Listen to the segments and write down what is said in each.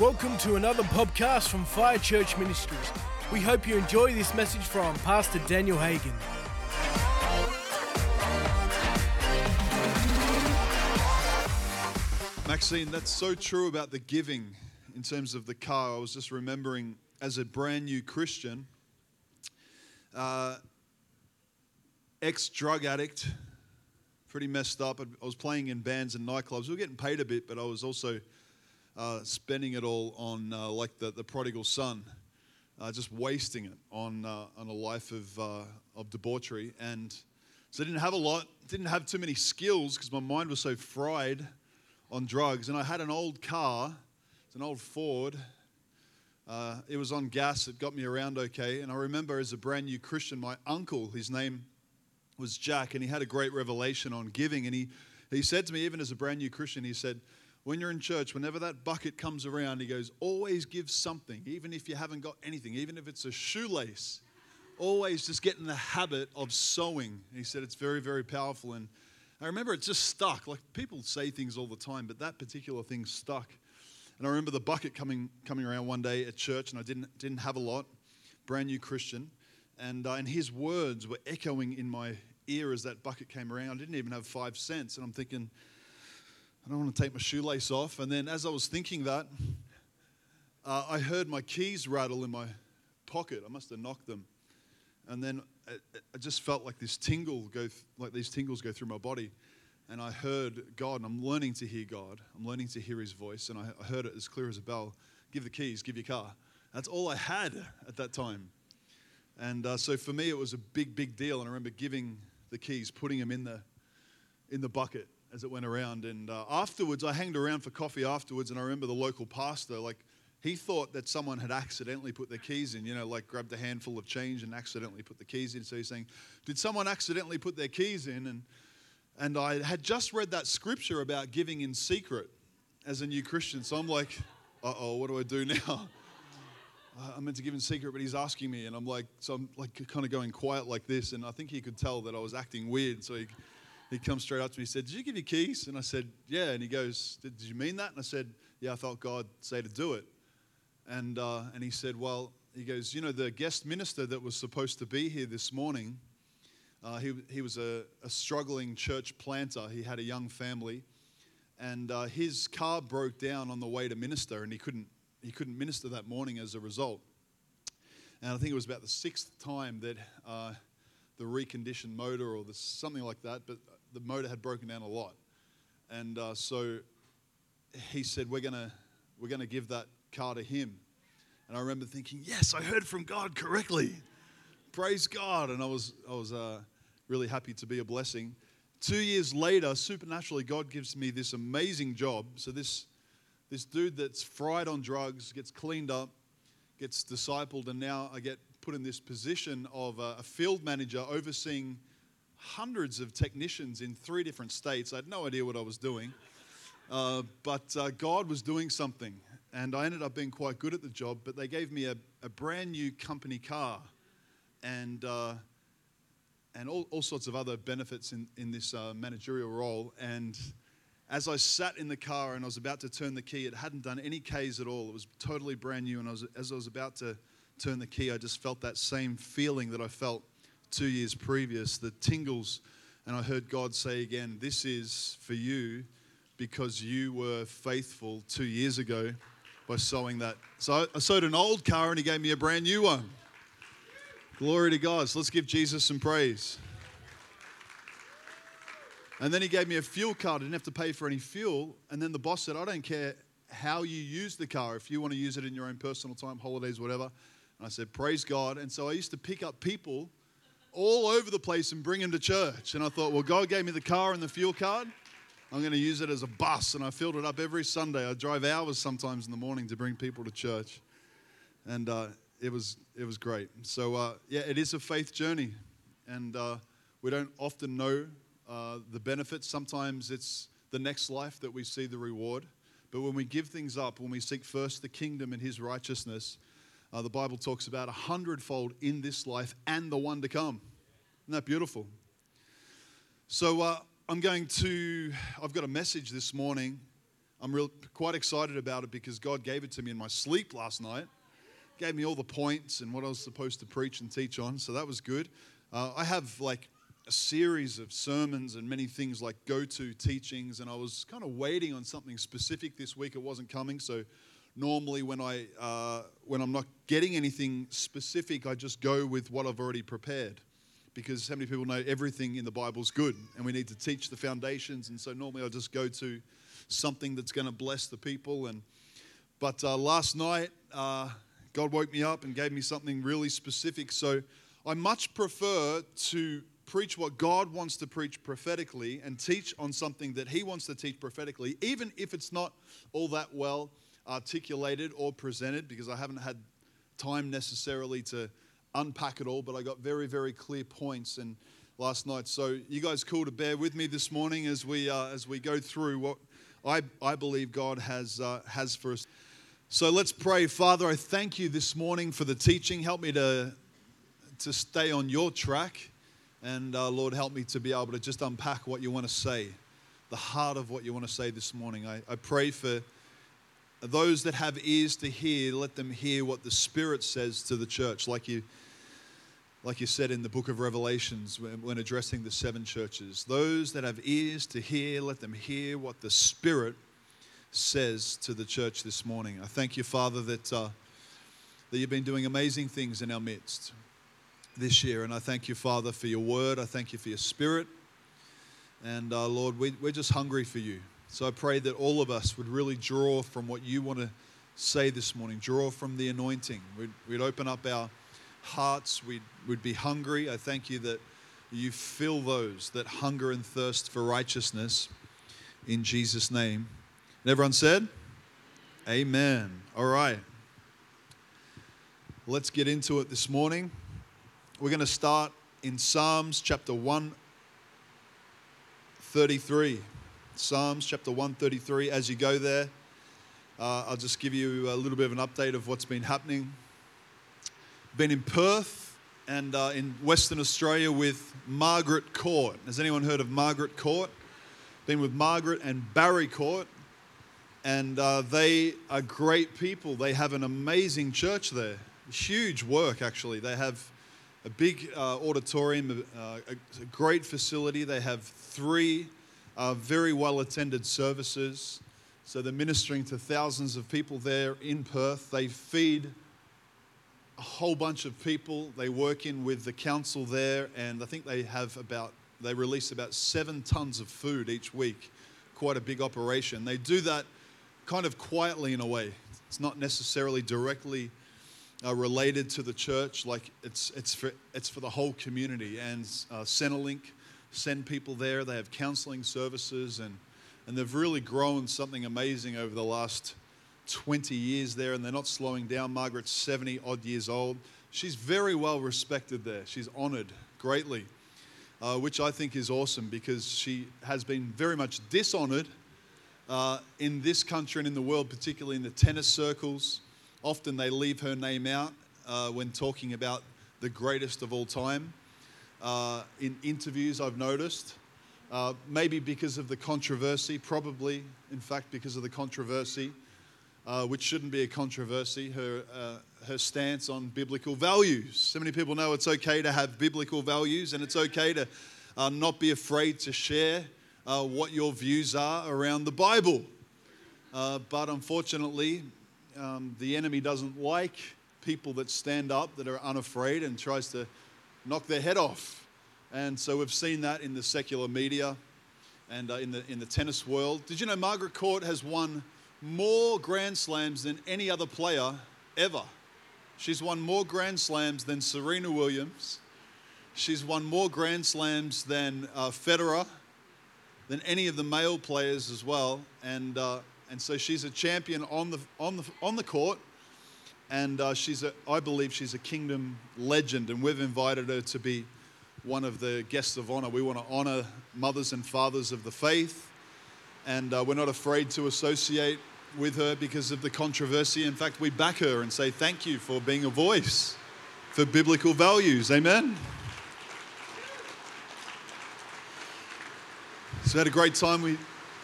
Welcome to another podcast from Fire Church Ministries. We hope you enjoy this message from Pastor Daniel Hagen. Maxine, that's so true about the giving in terms of the car. I was just remembering as a brand new Christian, ex-drug addict, pretty messed up. I was playing in bands and nightclubs. We were getting paid a bit, but I was also spending it all on like the prodigal son, just wasting it on a life of debauchery. And so I didn't have a lot, didn't have too many skills because my mind was so fried on drugs. And I had an old car, it's an old Ford. It was on gas, it got me around okay. And I remember as a brand new Christian, my uncle, his name was Jack, and he had a great revelation on giving. And he said to me, even as a brand new Christian, he said, when you're in church, whenever that bucket comes around, he goes, always give something, even if you haven't got anything, even if it's a shoelace. Always just get in the habit of sowing. And he said it's very, very powerful. And I remember it just stuck. Like people say things all the time, but that particular thing stuck. And I remember the bucket coming around one day at church, and I didn't have a lot, brand new Christian. And his words were echoing in my ear as that bucket came around. I didn't even have 5 cents. And I'm thinking, I don't want to take my shoelace off. And then as I was thinking that, I heard my keys rattle in my pocket. I must have knocked them. And then I just felt like this tingle these tingles go through my body. And I heard God, and I'm learning to hear God. I'm learning to hear his voice. And I heard it as clear as a bell. Give the keys, give your car. That's all I had at that time. And so for me, it was a big, big deal. And I remember giving the keys, putting them in the bucket as it went around. And afterwards, I hanged around for coffee afterwards. And I remember the local pastor, like he thought that someone had accidentally put their keys in, you know, like grabbed a handful of change and accidentally put the keys in. So he's saying, did someone accidentally put their keys in? And I had just read that scripture about giving in secret as a new Christian. So I'm like, uh-oh, what do I do now? I meant to give in secret, but he's asking me, and I'm kind of going quiet like this, and I think he could tell that I was acting weird, so he comes straight up to me and said, did you give your keys? And I said, yeah, and he goes, did you mean that? And I said, yeah, I felt God say to do it. And he said, well, he goes, you know, the guest minister that was supposed to be here this morning, he was a struggling church planter. He had a young family, and his car broke down on the way to minister, and he couldn't minister that morning as a result. And I think it was about the 6th time that the reconditioned motor or something like that, but the motor had broken down a lot. And so he said, we're going to give that car to him. And I remember thinking, yes, I heard from God correctly. Praise God. And I was really happy to be a blessing. 2 years later, supernaturally, God gives me this amazing job. So this dude that's fried on drugs gets cleaned up, gets discipled, and now I get put in this position of a field manager overseeing hundreds of technicians in 3 different states. I had no idea what I was doing, but God was doing something, and I ended up being quite good at the job, but they gave me a brand new company car and all sorts of other benefits in this managerial role. And as I sat in the car and I was about to turn the key, it hadn't done any Ks at all. It was totally brand new. And as I was about to turn the key, I just felt that same feeling that I felt 2 years previous, the tingles. And I heard God say again, this is for you because you were faithful 2 years ago by sowing that. So I sowed an old car and he gave me a brand new one. Glory to God. So let's give Jesus some praise. And then he gave me a fuel card. I didn't have to pay for any fuel. And then the boss said, I don't care how you use the car. If you want to use it in your own personal time, holidays, whatever. And I said, praise God. And so I used to pick up people all over the place and bring them to church. And I thought, well, God gave me the car and the fuel card. I'm going to use it as a bus. And I filled it up every Sunday. I drive hours sometimes in the morning to bring people to church. And it was great. So, yeah, it is a faith journey. And we don't often know the benefits. Sometimes it's the next life that we see the reward. But when we give things up, when we seek first the kingdom and his righteousness, the Bible talks about 100-fold in this life and the one to come. Isn't that beautiful? So I've got a message this morning I'm quite excited about it because God gave it to me in my sleep last night. Gave me all the points and what I was supposed to preach and teach on, so that was good. I have like a series of sermons and many things like go-to teachings, and I was kind of waiting on something specific this week. It wasn't coming, so normally when I'm not getting anything specific, I just go with what I've already prepared. Because how many people know everything in the Bible is good and we need to teach the foundations? And so normally I just go to something that's going to bless the people. But last night, God woke me up and gave me something really specific. So I much prefer to preach what God wants to preach prophetically and teach on something that He wants to teach prophetically, even if it's not all that well articulated or presented, because I haven't had time necessarily to unpack it all, but I got very, very clear points and last night. So you guys cool to bear with me this morning as we go through what I believe God has for us. So let's pray. Father, I thank you this morning for the teaching. Help me to stay on your track, and Lord, help me to be able to just unpack what you want to say, the heart of what you want to say this morning. I pray for those that have ears to hear, let them hear what the Spirit says to the church, like you said in the book of Revelations when addressing the seven churches. Those that have ears to hear, let them hear what the Spirit says to the church this morning. I thank you, Father, that you've been doing amazing things in our midst this year. And I thank you, Father, for your word. I thank you for your Spirit. And Lord, we're just hungry for you. So I pray that all of us would really draw from what you want to say this morning, draw from the anointing. We'd open up our hearts. We'd be hungry. I thank you that you fill those that hunger and thirst for righteousness in Jesus' name. And everyone said, amen. All right. Let's get into it this morning. We're going to start in Psalms chapter 133. Psalms chapter 133. As you go there, I'll just give you a little bit of an update of what's been happening. Been in Perth and in Western Australia with Margaret Court. Has anyone heard of Margaret Court? Been with Margaret and Barry Court, and they are great people. They have an amazing church there. Huge work, actually. They have a big auditorium, a great facility. They have three very well-attended services. So they're ministering to thousands of people there in Perth. They feed a whole bunch of people. They work in with the council there, and I think they release about 7 tons of food each week. Quite a big operation. They do that kind of quietly in a way. It's not necessarily directly related to the church. Like it's for the whole community. And Centrelink send people there. They have counseling services, and they've really grown something amazing over the last 20 years there, and they're not slowing down. Margaret's 70 odd years old. She's very well respected there. She's honored greatly, which I think is awesome, because she has been very much dishonored in this country and in the world, particularly in the tennis circles. Often they leave her name out when talking about the greatest of all time. In interviews, I've noticed, maybe because of the controversy, probably, in fact, because of the controversy, which shouldn't be a controversy, her stance on biblical values. So many people know it's okay to have biblical values, and it's okay to not be afraid to share what your views are around the Bible. But unfortunately, the enemy doesn't like people that stand up, that are unafraid, and tries to knock their head off. And so we've seen that in the secular media and in the tennis world. Did you know Margaret Court has won more Grand Slams than any other player ever? She's won more Grand Slams than Serena Williams. She's won more Grand Slams than Federer, than any of the male players as well. And so she's a champion on the court. And I believe she's a kingdom legend, and we've invited her to be one of the guests of honor. We want to honor mothers and fathers of the faith, and we're not afraid to associate with her because of the controversy. In fact, we back her and say thank you for being a voice for biblical values. Amen. So we had a great time. We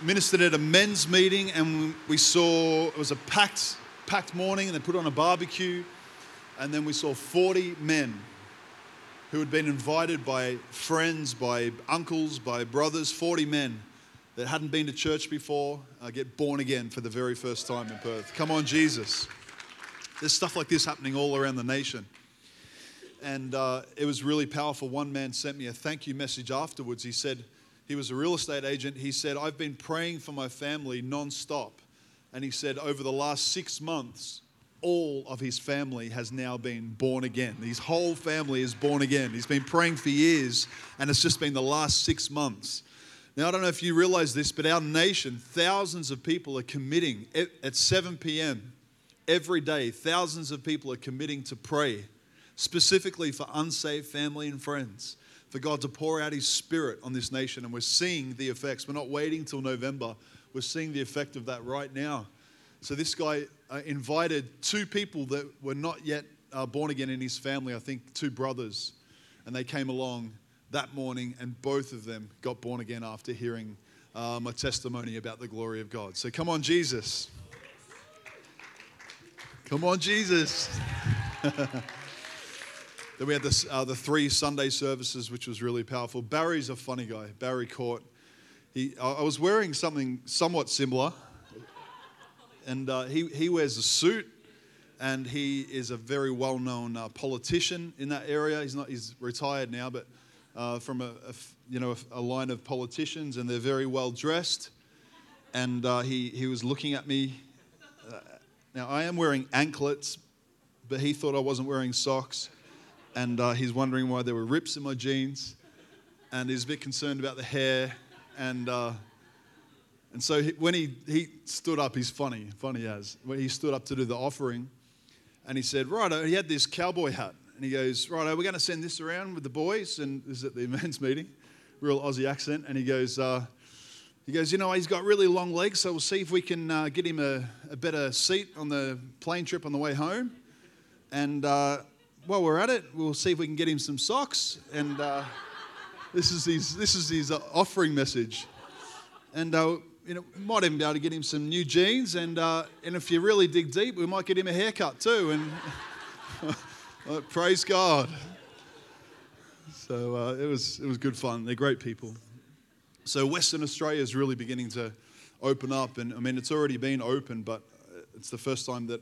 ministered at a men's meeting, and we saw it was a packed morning, and they put on a barbecue, and then we saw 40 men who had been invited by friends, by uncles, by brothers, 40 men that hadn't been to church before get born again for the very first time in Perth. Come on, Jesus. There's stuff like this happening all around the nation. And it was really powerful. One man sent me a thank you message afterwards. He said, he was a real estate agent. He said, I've been praying for my family nonstop. And he said, over the last 6 months, all of his family has now been born again. His whole family is born again. He's been praying for years, and it's just been the last 6 months. Now, I don't know if you realize this, but our nation, thousands of people are committing at 7 p.m. every day. Thousands of people are committing to pray, specifically for unsaved family and friends, for God to pour out His Spirit on this nation. And we're seeing the effects. We're not waiting till November. We're seeing the effect of that right now. So this guy invited two people that were not yet born again in his family, I think two brothers, and they came along that morning, and both of them got born again after hearing a testimony about the glory of God. So come on, Jesus. Come on, Jesus. Then we had this, the three Sunday services, which was really powerful. Barry's a funny guy, Barry Court. I was wearing something somewhat similar, and he wears a suit, and he is a very well-known politician in that area. He's retired now, but from a line of politicians, and they're very well dressed. And he was looking at me. Now I am wearing anklets, but he thought I wasn't wearing socks, and he's wondering why there were rips in my jeans, and he's a bit concerned about the hair, and so when he stood up, he's funny as when he stood up to do the offering, and he said, righto, he had this cowboy hat. And he goes, righto, we're going to send this around with the boys. And this is at the men's meeting, real Aussie accent. And he goes, you know, he's got really long legs, so we'll see if we can get him a better seat on the plane trip on the way home. And while we're at it, we'll see if we can get him some socks. And this is his offering message. And you know, might even be able to get him some new jeans. And if you really dig deep, we might get him a haircut too. And praise God. So it was good fun. They're great people. So Western Australia is really beginning to open up, and I mean it's already been open, but it's the first time that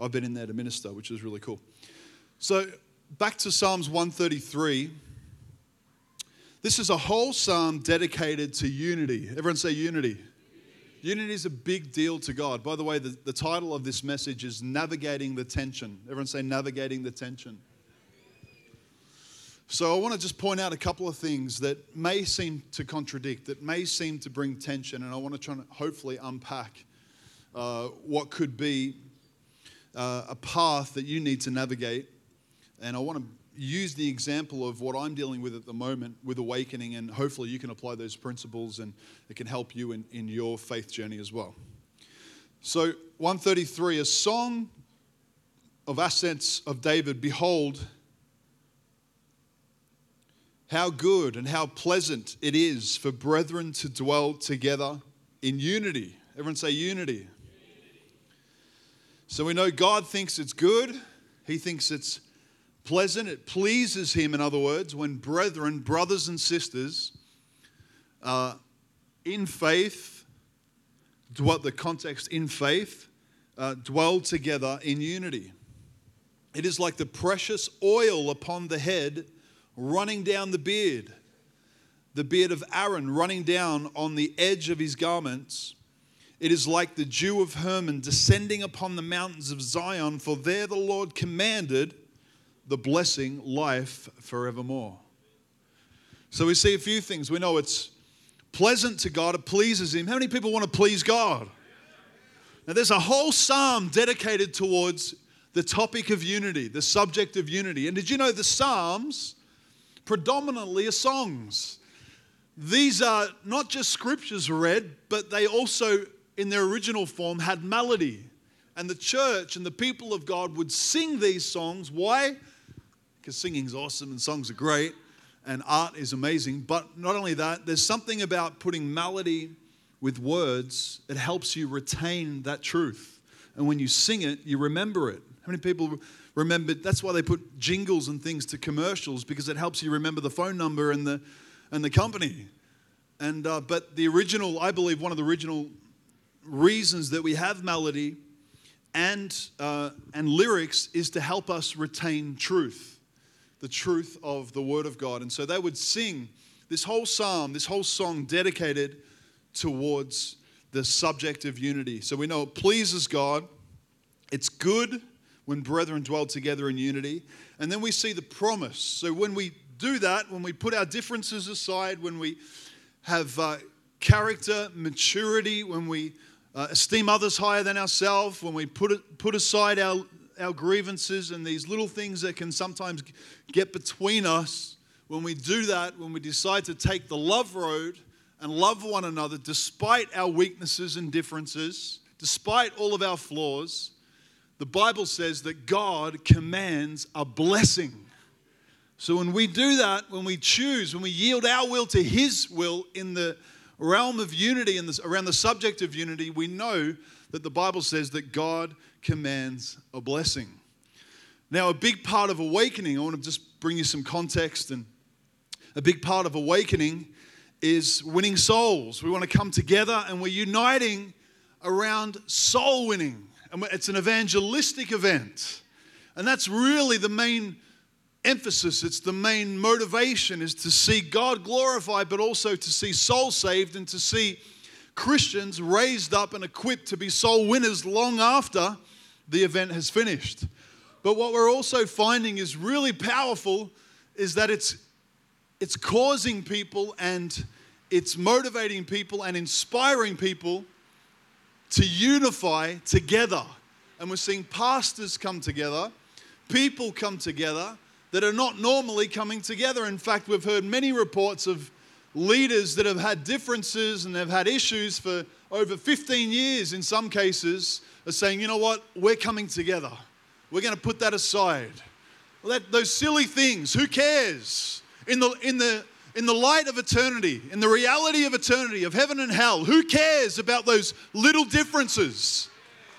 I've been in there to minister, which is really cool. So back to Psalms 133. This is a whole psalm dedicated to unity. Everyone say unity. Unity is a big deal to God. By the way, the title of this message is Navigating the Tension. Everyone say Navigating the Tension. So I want to just point out a couple of things that may seem to contradict, that may seem to bring tension, and I want to try and hopefully unpack what could be a path that you need to navigate. And I want to use the example of what I'm dealing with at the moment with awakening, and hopefully you can apply those principles and it can help you in your faith journey as well. So 133, a song of ascents of David. Behold, how good and how pleasant it is for brethren to dwell together in unity. Everyone say unity. So we know God thinks it's good. He thinks it's pleasant, it pleases him, in other words, when brethren, brothers and sisters, in faith, dwell together in unity. It is like the precious oil upon the head running down the beard of Aaron running down on the edge of his garments. It is like the dew of Hermon descending upon the mountains of Zion, for there the Lord commanded the blessing, life forevermore. So we see a few things. We know it's pleasant to God. It pleases him. How many people want to please God? Now there's a whole psalm dedicated towards the topic of unity, the subject of unity. And did you know the psalms predominantly are songs? These are not just scriptures read, but they also, in their original form, had melody. And the church and the people of God would sing these songs. Why? Because singing's awesome and songs are great and art is amazing. But not only that, there's something about putting melody with words, it helps you retain that truth. And when you sing it, you remember it. How many people remember? That's why they put jingles and things to commercials, because it helps you remember the phone number and the company. And but the original, I believe, one of the original reasons that we have melody and lyrics is to help us retain truth, the truth of the Word of God. And so they would sing this whole psalm, this whole song dedicated towards the subject of unity. So we know it pleases God. It's good when brethren dwell together in unity. And then we see the promise. So when we do that, when we put our differences aside, when we have character, maturity, when we esteem others higher than ourselves, when we put aside our grievances and these little things that can sometimes get between us, when we do that, when we decide to take the love road and love one another despite our weaknesses and differences, despite all of our flaws, the Bible says that God commands a blessing. So when we do that, when we choose, when we yield our will to His will in the realm of unity, around the subject of unity, we know that the Bible says that God commands a blessing. Now, a big part of awakening, I want to just bring you some context, and a big part of awakening is winning souls. We want to come together and we're uniting around soul winning. And it's an evangelistic event. And that's really the main emphasis, it's the main motivation, is to see God glorified, but also to see souls saved and to see Christians raised up and equipped to be soul winners long after the event has finished. But what we're also finding is really powerful is that it's causing people and it's motivating people and inspiring people to unify together. And we're seeing pastors come together, people come together that are not normally coming together. In fact, we've heard many reports of leaders that have had differences and have had issues for over 15 years in some cases are saying, you know what, we're coming together. We're going to put that aside. Those silly things, who cares? In the light of eternity, in the reality of eternity, of heaven and hell, who cares about those little differences?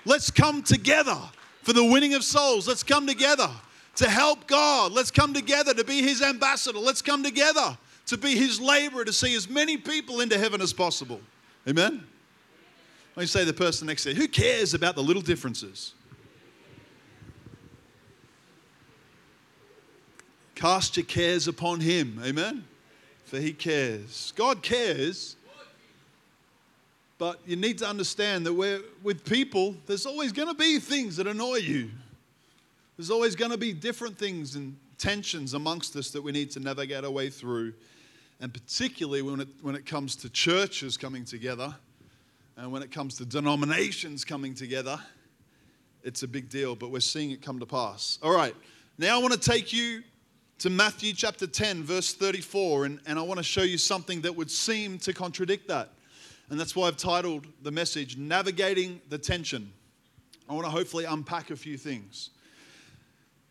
Let's come together for the winning of souls. Let's come together to help God. Let's come together to be His ambassador. Let's come together to be His laborer, to see as many people into heaven as possible. Amen? Let me say to the person next to you, who cares about the little differences? Cast your cares upon Him. Amen? For He cares. God cares. But you need to understand that we're with people, there's always going to be things that annoy you. There's always going to be different things and tensions amongst us that we need to navigate our way through. And particularly when it comes to churches coming together and when it comes to denominations coming together, it's a big deal, but we're seeing it come to pass. All right, now I want to take you to Matthew chapter 10, verse 34, and I want to show you something that would seem to contradict that. And that's why I've titled the message, Navigating the Tension. I want to hopefully unpack a few things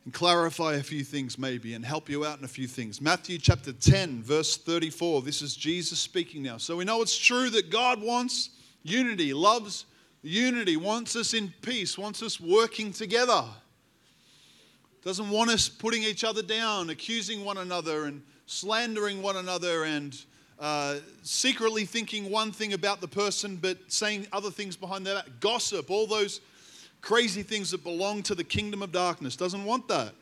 and clarify a few things maybe and help you out in a few things. Matthew chapter 10, verse 34, this is Jesus speaking now. So we know it's true that God wants unity, loves unity, wants us in peace, wants us working together. Doesn't want us putting each other down, accusing one another and slandering one another and secretly thinking one thing about the person but saying other things behind their back. Gossip, all those crazy things that belong to the kingdom of darkness. Doesn't want that.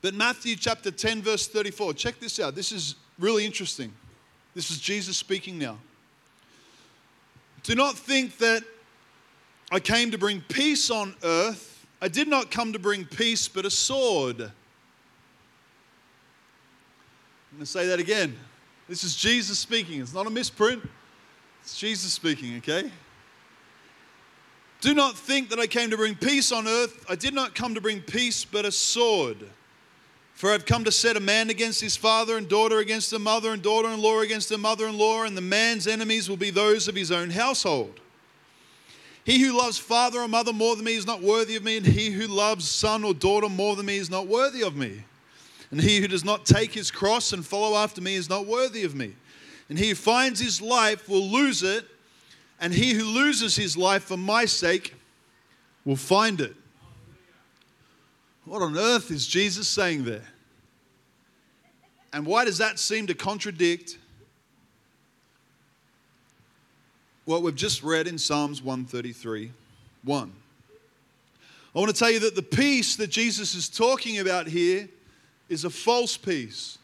But Matthew chapter 10 verse 34, check this out. This is really interesting. This is Jesus speaking now. Do not think that I came to bring peace on earth. I did not come to bring peace, but a sword. I'm going to say that again. This is Jesus speaking. It's not a misprint. It's Jesus speaking, okay? Do not think that I came to bring peace on earth. I did not come to bring peace, but a sword. For I've come to set a man against his father and daughter against the mother and daughter-in-law against the mother-in-law, and the man's enemies will be those of his own household. He who loves father or mother more than me is not worthy of me, and he who loves son or daughter more than me is not worthy of me. And he who does not take his cross and follow after me is not worthy of me. And he who finds his life will lose it, And he who loses his life for my sake will find it. What on earth is Jesus saying there? And why does that seem to contradict what we've just read in Psalms 133, 1? I want to tell you that the peace that Jesus is talking about here is a false peace.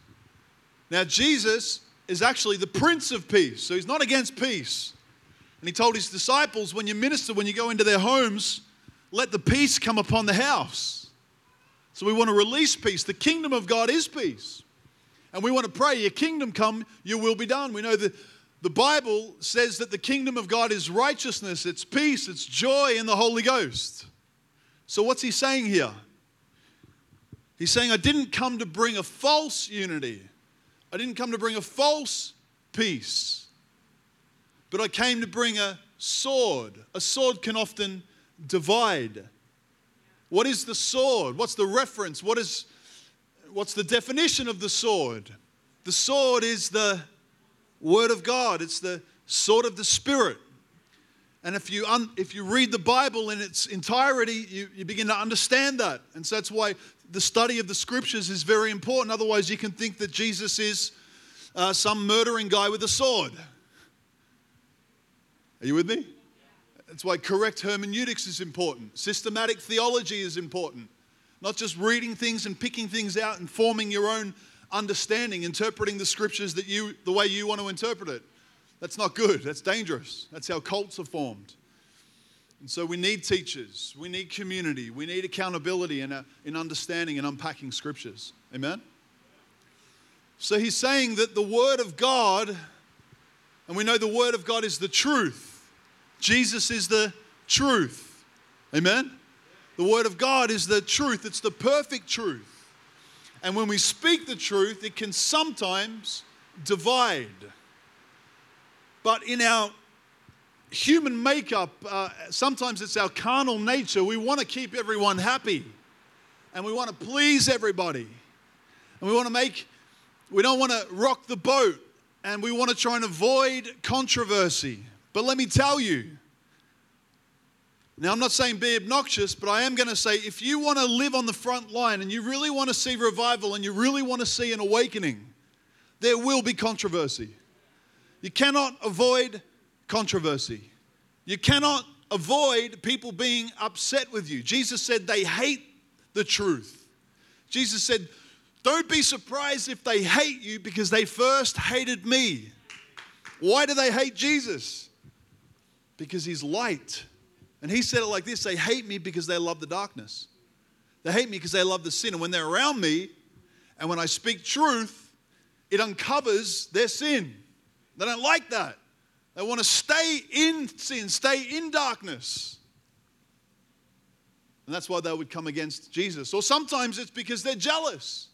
Now, Jesus is actually the Prince of Peace, so he's not against peace. And he told his disciples, when you minister, when you go into their homes, let the peace come upon the house. So we want to release peace. The kingdom of God is peace. And we want to pray, your kingdom come, your will be done. We know that the Bible says that the kingdom of God is righteousness, it's peace, it's joy in the Holy Ghost. So what's he saying here? He's saying, I didn't come to bring a false unity. I didn't come to bring a false peace. But I came to bring a sword. A sword can often divide. What is the sword? What's the reference? What's the definition of the sword? The sword is the Word of God. It's the sword of the Spirit. And if you read the Bible in its entirety, you begin to understand that. And so that's why the study of the Scriptures is very important. Otherwise, you can think that Jesus is some murdering guy with a sword. Are you with me? That's why correct hermeneutics is important. Systematic theology is important. Not just reading things and picking things out and forming your own understanding, interpreting the Scriptures the way you want to interpret it. That's not good. That's dangerous. That's how cults are formed. And so we need teachers. We need community. We need accountability in understanding and unpacking Scriptures. Amen? So he's saying that the Word of God, and we know the Word of God is the truth. Jesus is the truth. Amen? The Word of God is the truth. It's the perfect truth. And when we speak the truth, it can sometimes divide. But in our human makeup, sometimes it's our carnal nature. We want to keep everyone happy. And we want to please everybody. And we don't want to rock the boat. And we want to try and avoid controversy. But let me tell you, now, I'm not saying be obnoxious, but I am going to say if you want to live on the front line and you really want to see revival and you really want to see an awakening, there will be controversy. You cannot avoid controversy. You cannot avoid people being upset with you. Jesus said they hate the truth. Jesus said, don't be surprised if they hate you because they first hated me. Why do they hate Jesus? Because he's light. And he said it like this, they hate me because they love the darkness. They hate me because they love the sin. And when they're around me, and when I speak truth, it uncovers their sin. They don't like that. They want to stay in sin, stay in darkness. And that's why they would come against Jesus. Or sometimes it's because they're jealous.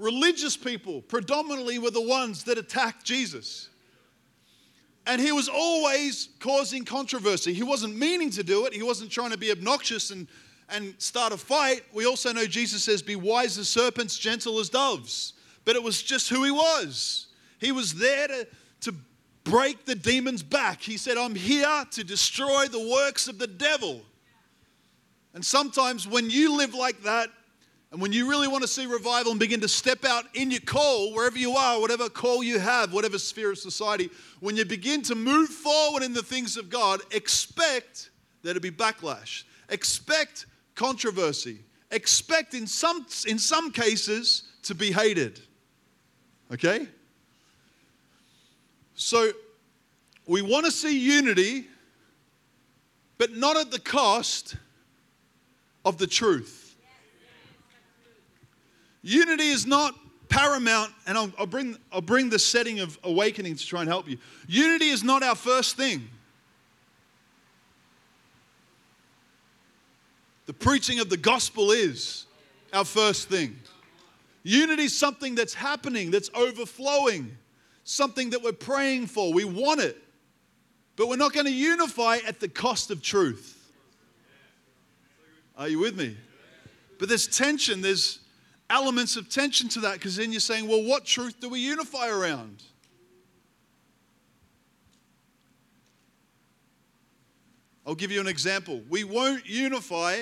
Religious people predominantly were the ones that attacked Jesus. And he was always causing controversy. He wasn't meaning to do it. He wasn't trying to be obnoxious and start a fight. We also know Jesus says, be wise as serpents, gentle as doves. But it was just who he was. He was there to break the demon's back. He said, I'm here to destroy the works of the devil. And sometimes when you live like that, and when you really want to see revival and begin to step out in your call, wherever you are, whatever call you have, whatever sphere of society, when you begin to move forward in the things of God, expect there to be backlash. Expect controversy. Expect in some cases to be hated. Okay? So we want to see unity, but not at the cost of the truth. Unity is not paramount, and I'll bring the setting of awakening to try and help you. Unity is not our first thing. The preaching of the gospel is our first thing. Unity is something that's happening, that's overflowing, something that we're praying for. We want it, but we're not going to unify at the cost of truth. Are you with me? But there's tension, there's elements of tension to that, because then you're saying, well, what truth do we unify around? I'll give you an example. We won't unify,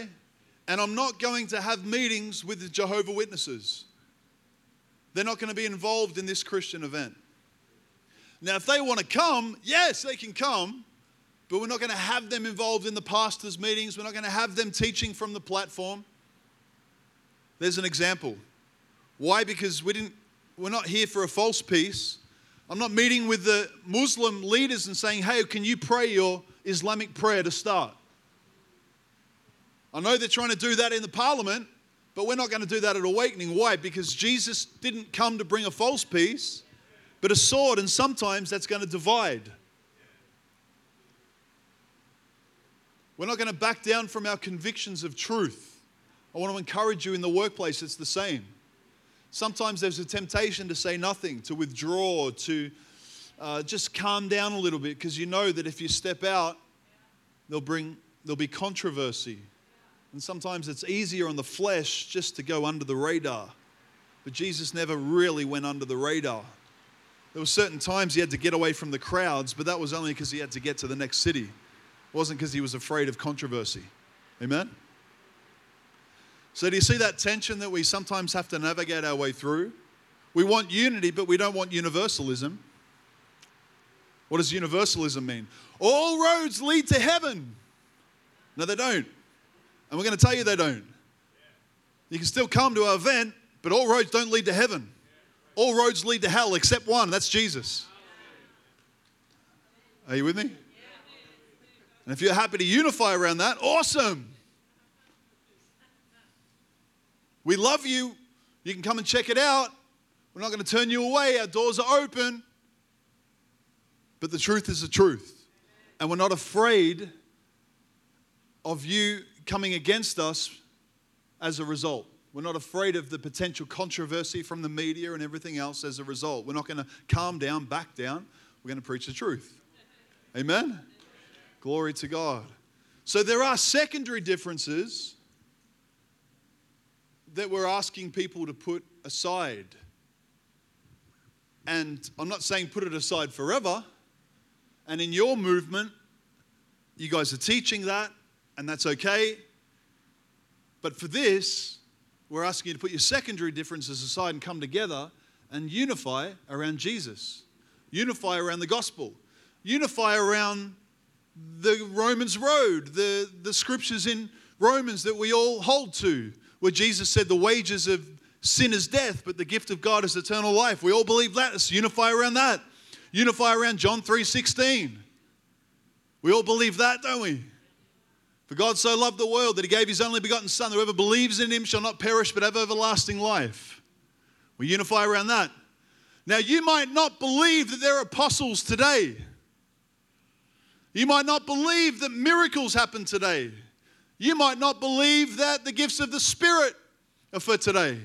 and I'm not going to have meetings with the Jehovah's Witnesses. They're not going to be involved in this Christian event. Now, if they want to come, yes, they can come, but we're not going to have them involved in the pastors' meetings. We're not going to have them teaching from the platform. There's an example. Why? Because we're not here for a false peace. I'm not meeting with the Muslim leaders and saying, hey, can you pray your Islamic prayer to start? I know they're trying to do that in the parliament, but we're not going to do that at Awakening. Why? Because Jesus didn't come to bring a false peace, but a sword, and sometimes that's going to divide. We're not going to back down from our convictions of truth. I want to encourage you in the workplace, it's the same. Sometimes there's a temptation to say nothing, to withdraw, to just calm down a little bit, because you know that if you step out, there'll be controversy. And sometimes it's easier on the flesh just to go under the radar. But Jesus never really went under the radar. There were certain times he had to get away from the crowds, but that was only because he had to get to the next city. It wasn't because he was afraid of controversy. Amen? So do you see that tension that we sometimes have to navigate our way through? We want unity, but we don't want universalism. What does universalism mean? All roads lead to heaven. No, they don't. And we're going to tell you they don't. You can still come to our event, but all roads don't lead to heaven. All roads lead to hell except one. That's Jesus. Are you with me? And if you're happy to unify around that, awesome. We love you. You can come and check it out. We're not going to turn you away. Our doors are open. But the truth is the truth. And we're not afraid of you coming against us as a result. We're not afraid of the potential controversy from the media and everything else as a result. We're not going to calm down, back down. We're going to preach the truth. Amen? Glory to God. So there are secondary differences that we're asking people to put aside. And I'm not saying put it aside forever. And in your movement, you guys are teaching that, and that's okay. But for this, we're asking you to put your secondary differences aside and come together and unify around Jesus. Unify around the gospel. Unify around the Romans road, the scriptures in Romans that we all hold to, where Jesus said the wages of sin is death, but the gift of God is eternal life. We all believe that. Let's unify around that. Unify around John 3:16. We all believe that, don't we? For God so loved the world that he gave his only begotten son. Whoever believes in him shall not perish but have everlasting life. We unify around that. Now, you might not believe that there are apostles today. You might not believe that miracles happen today. You might not believe that the gifts of the Spirit are for today.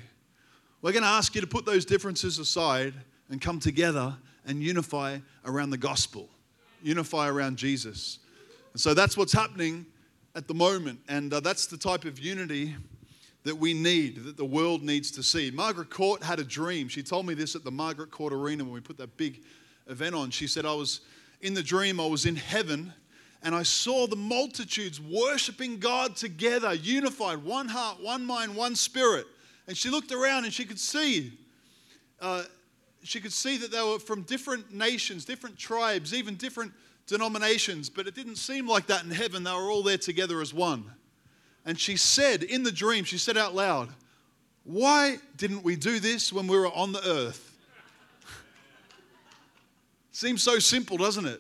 We're going to ask you to put those differences aside and come together and unify around the gospel, unify around Jesus. And so that's what's happening at the moment, and that's the type of unity that we need, that the world needs to see. Margaret Court had a dream. She told me this at the Margaret Court Arena when we put that big event on. She said, I was in heaven, and I saw the multitudes worshiping God together, unified, one heart, one mind, one spirit. And she looked around and she could see that they were from different nations, different tribes, even different denominations, but it didn't seem like that in heaven. They were all there together as one. And she said in the dream, she said out loud, "Why didn't we do this when we were on the earth?" Seems so simple, doesn't it?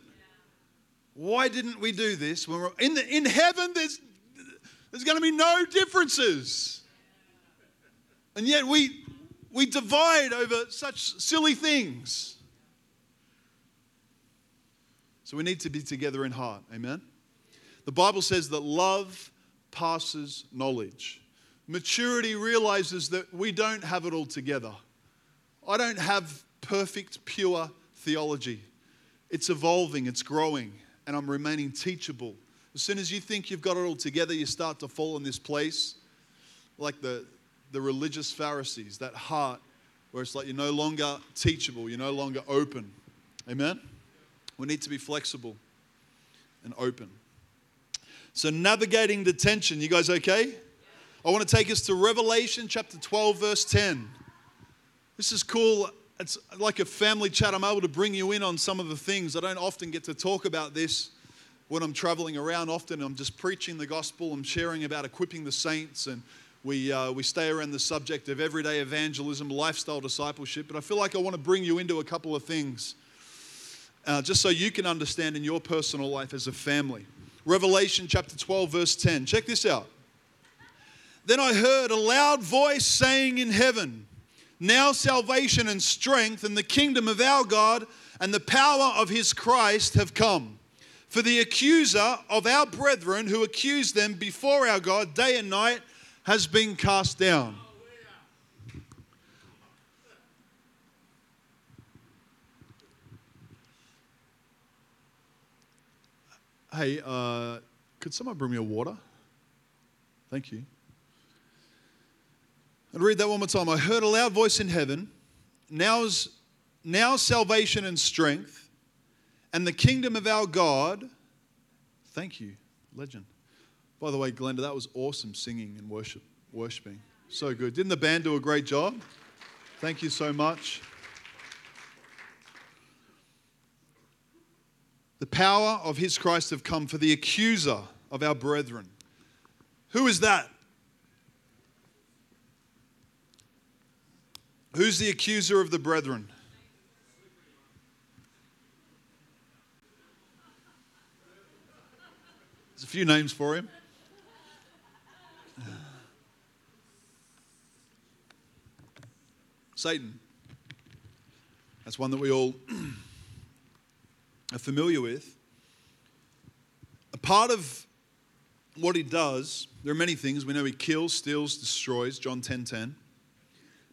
Why didn't we do this when we're in heaven? There's going to be no differences, and yet we divide over such silly things. So we need to be together in heart. Amen. The Bible says that love passes knowledge. Maturity realizes that we don't have it all together. I don't have perfect, pure theology. It's evolving, it's growing, and I'm remaining teachable. As soon as you think you've got it all together, you start to fall in this place like the religious Pharisees, that heart where it's like you're no longer teachable, you're no longer open. Amen? We need to be flexible and open. So navigating the tension. You guys okay? I want to take us to Revelation chapter 12, verse 10. This is cool. It's like a family chat. I'm able to bring you in on some of the things. I don't often get to talk about this when I'm traveling around. Often I'm just preaching the gospel. I'm sharing about equipping the saints, and we stay around the subject of everyday evangelism, lifestyle discipleship. But I feel like I want to bring you into a couple of things just so you can understand in your personal life as a family. Revelation chapter 12, verse 10. Check this out. Then I heard a loud voice saying in heaven, "Now salvation and strength and the kingdom of our God and the power of his Christ have come. For the accuser of our brethren who accused them before our God day and night has been cast down." Hey, could someone bring me a water? Thank you. I'll read that one more time. I heard a loud voice in heaven. Now salvation and strength and the kingdom of our God. Thank you, legend. By the way, Glenda, that was awesome singing and worshiping. So good. Didn't the band do a great job? Thank you so much. The power of his Christ have come for the accuser of our brethren. Who is that? Who's the accuser of the brethren? There's a few names for him. Satan. That's one that we all are familiar with. A part of what he does, there are many things. We know he kills, steals, destroys, John 10:10.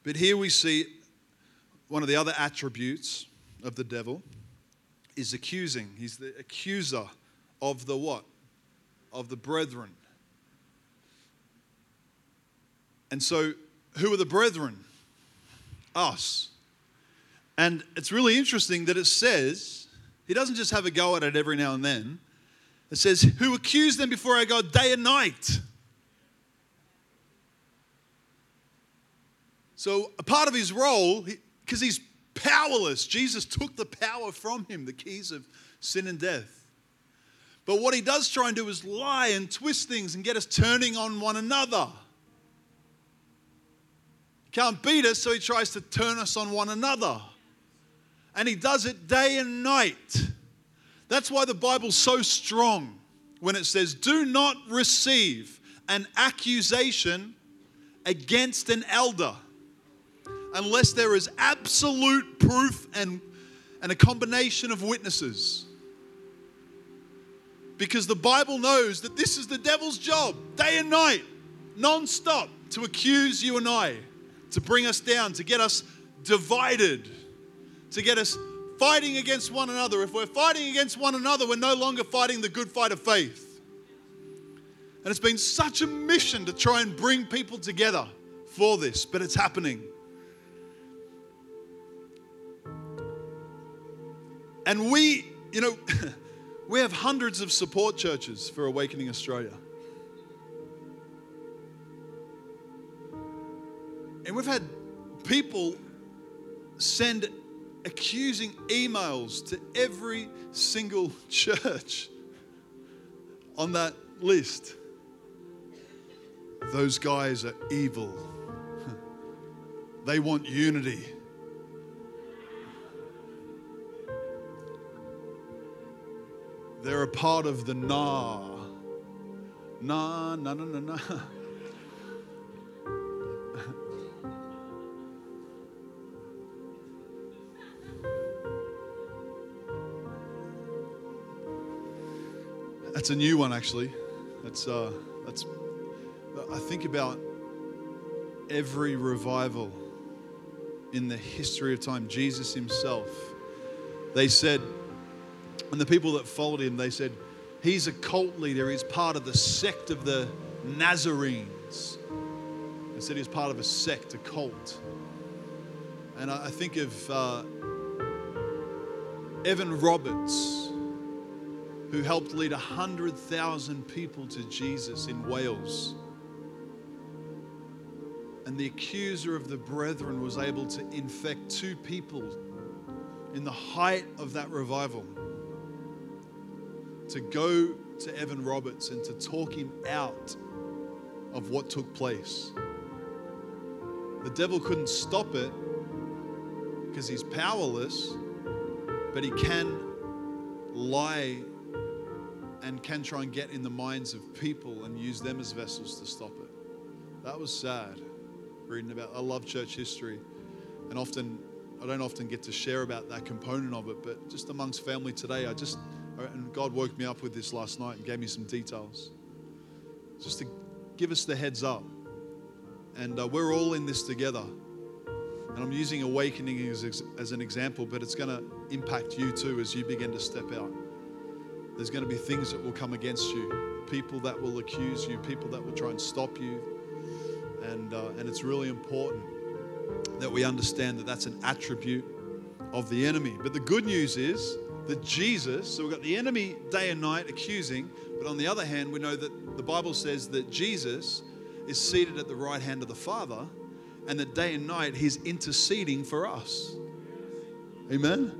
But here we see one of the other attributes of the devil is accusing. He's the accuser of the what? Of the brethren. And so, who are the brethren? Us. And it's really interesting that it says, he doesn't just have a go at it every now and then. It says, who accused them before our God day and night. So a part of his role, because he's powerless, Jesus took the power from him, the keys of sin and death. But what he does try and do is lie and twist things and get us turning on one another. He can't beat us, so he tries to turn us on one another. And he does it day and night. That's why the Bible's so strong when it says, do not receive an accusation against an elder, unless there is absolute proof and a combination of witnesses. Because the Bible knows that this is the devil's job, day and night, non-stop, to accuse you and I, to bring us down, to get us divided, to get us fighting against one another. If we're fighting against one another, we're no longer fighting the good fight of faith. And it's been such a mission to try and bring people together for this, but it's happening. And we, you know, we have hundreds of support churches for Awakening Australia. And we've had people send accusing emails to every single church on that list. Those guys are evil. They want unity. They're a part of the nah. That's a new one, actually. That's. I think about every revival in the history of time. Jesus himself, they said. And the people that followed him, they said, he's a cult leader. He's part of the sect of the Nazarenes. They said he's part of a sect, a cult. And I think of Evan Roberts, who helped lead 100,000 people to Jesus in Wales. And the accuser of the brethren was able to infect two people in the height of that revival to go to Evan Roberts and to talk him out of what took place. The devil couldn't stop it because he's powerless, but he can lie and can try and get in the minds of people and use them as vessels to stop it. That was sad, reading about. I love church history, and I don't often get to share about that component of it, but just amongst family today, and God woke me up with this last night and gave me some details, just to give us the heads up. And we're all in this together. And I'm using awakening as an example, but it's going to impact you too as you begin to step out. There's going to be things that will come against you, people that will accuse you, people that will try and stop you. And it's really important that we understand that that's an attribute of the enemy. But the good news is that Jesus, so we've got the enemy day and night accusing, but on the other hand, we know that the Bible says that Jesus is seated at the right hand of the Father, and that day and night he's interceding for us. Amen?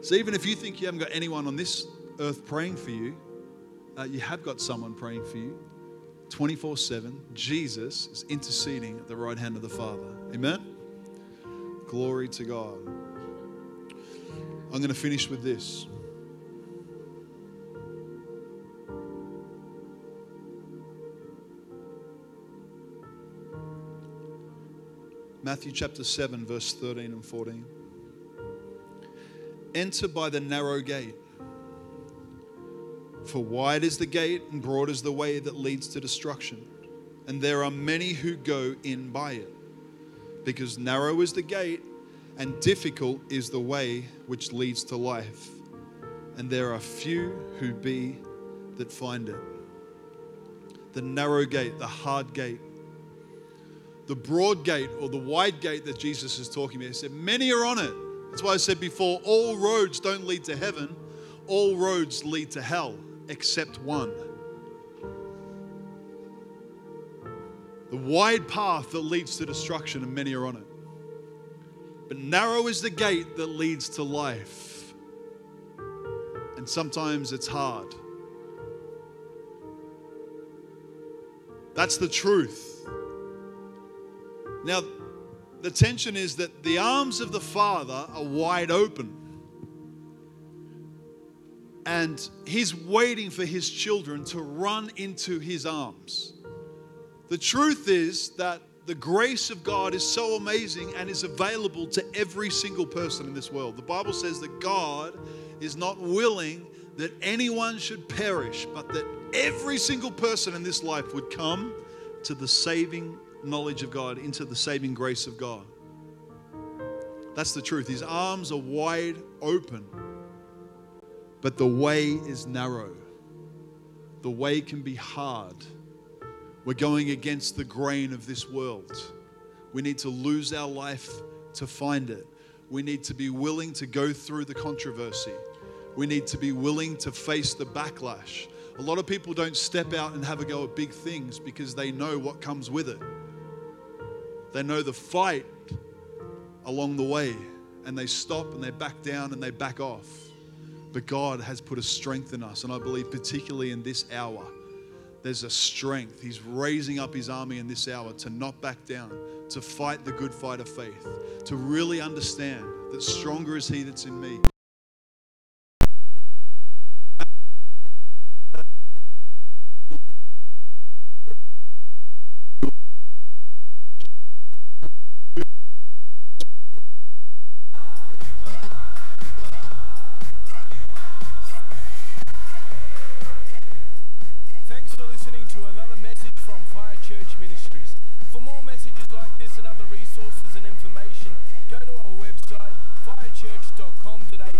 So even if you think you haven't got anyone on this earth praying for you, you have got someone praying for you 24/7. Jesus is interceding at the right hand of the Father. Amen? Glory to God. I'm going to finish with this. Matthew chapter 7, verse 13 and 14. Enter by the narrow gate, for wide is the gate and broad is the way that leads to destruction, and there are many who go in by it, because narrow is the gate and difficult is the way which leads to life, and there are few who be that find it. The narrow gate, the hard gate. The broad gate or the wide gate that Jesus is talking about. He said, many are on it. That's why I said before, all roads don't lead to heaven. All roads lead to hell, except one. The wide path that leads to destruction, and many are on it. But narrow is the gate that leads to life. And sometimes it's hard. That's the truth. Now, the tension is that the arms of the Father are wide open. And he's waiting for his children to run into his arms. The truth is that the grace of God is so amazing and is available to every single person in this world. The Bible says that God is not willing that anyone should perish, but that every single person in this life would come to the saving knowledge of God, into the saving grace of God. That's the truth. His arms are wide open, but the way is narrow. The way can be hard. We're going against the grain of this world. We need to lose our life to find it. We need to be willing to go through the controversy. We need to be willing to face the backlash. A lot of people don't step out and have a go at big things because they know what comes with it. They know the fight along the way, and they stop and they back down and they back off. But God has put a strength in us, and I believe particularly in this hour, there's a strength. He's raising up his army in this hour to not back down, to fight the good fight of faith, to really understand that stronger is he that's in me. Go to our website, firechurch.com.au.